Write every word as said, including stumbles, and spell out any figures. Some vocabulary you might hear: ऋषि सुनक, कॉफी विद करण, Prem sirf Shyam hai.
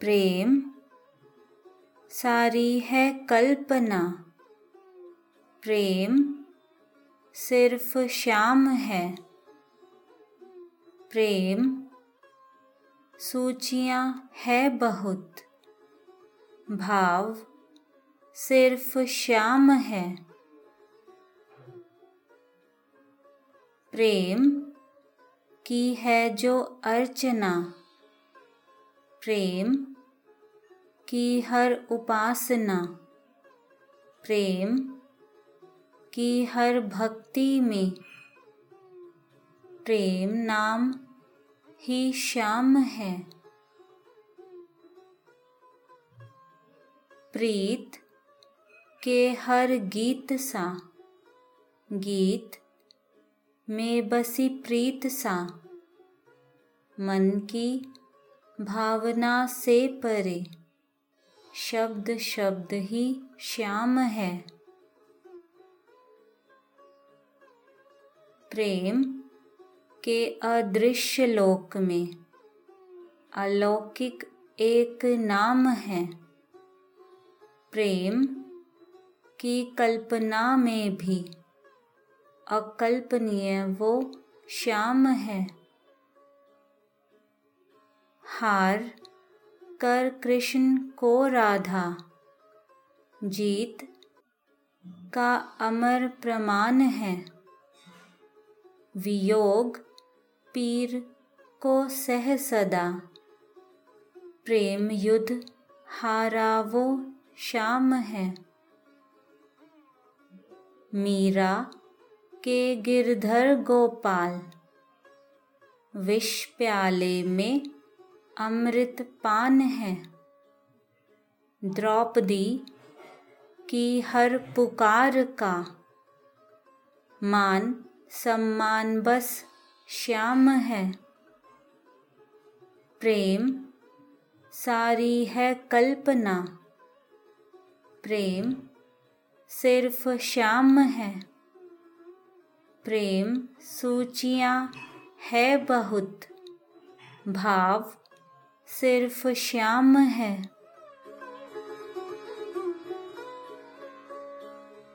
प्रेम सारी है कल्पना, प्रेम सिर्फ श्याम है। प्रेम सूचियाँ है बहुत, भाव सिर्फ श्याम है। प्रेम की है जो अर्चना, प्रेम की हर उपासना। प्रेम की हर भक्ति में प्रेम नाम ही श्याम है। प्रीत के हर गीत सा, गीत में बसी प्रीत सा। मन की भावना से परे शब्द शब्द ही श्याम है। प्रेम के अदृश्य लोक में अलौकिक एक नाम है। प्रेम की कल्पना में भी अकल्पनीय वो श्याम है। हार कर कृष्ण को राधा, जीत का अमर प्रमाण है। वियोग पीर को सह सदा, प्रेम युद्ध हारा वो श्याम है। मीरा के गिरधर गोपाल, विष प्याले में अमृत पान है। द्रौपदी की हर पुकार का मान सम्मान बस श्याम है। प्रेम सारी है कल्पना, प्रेम सिर्फ श्याम है। प्रेम सूचियाँ है बहुत, भाव सिर्फ श्याम है।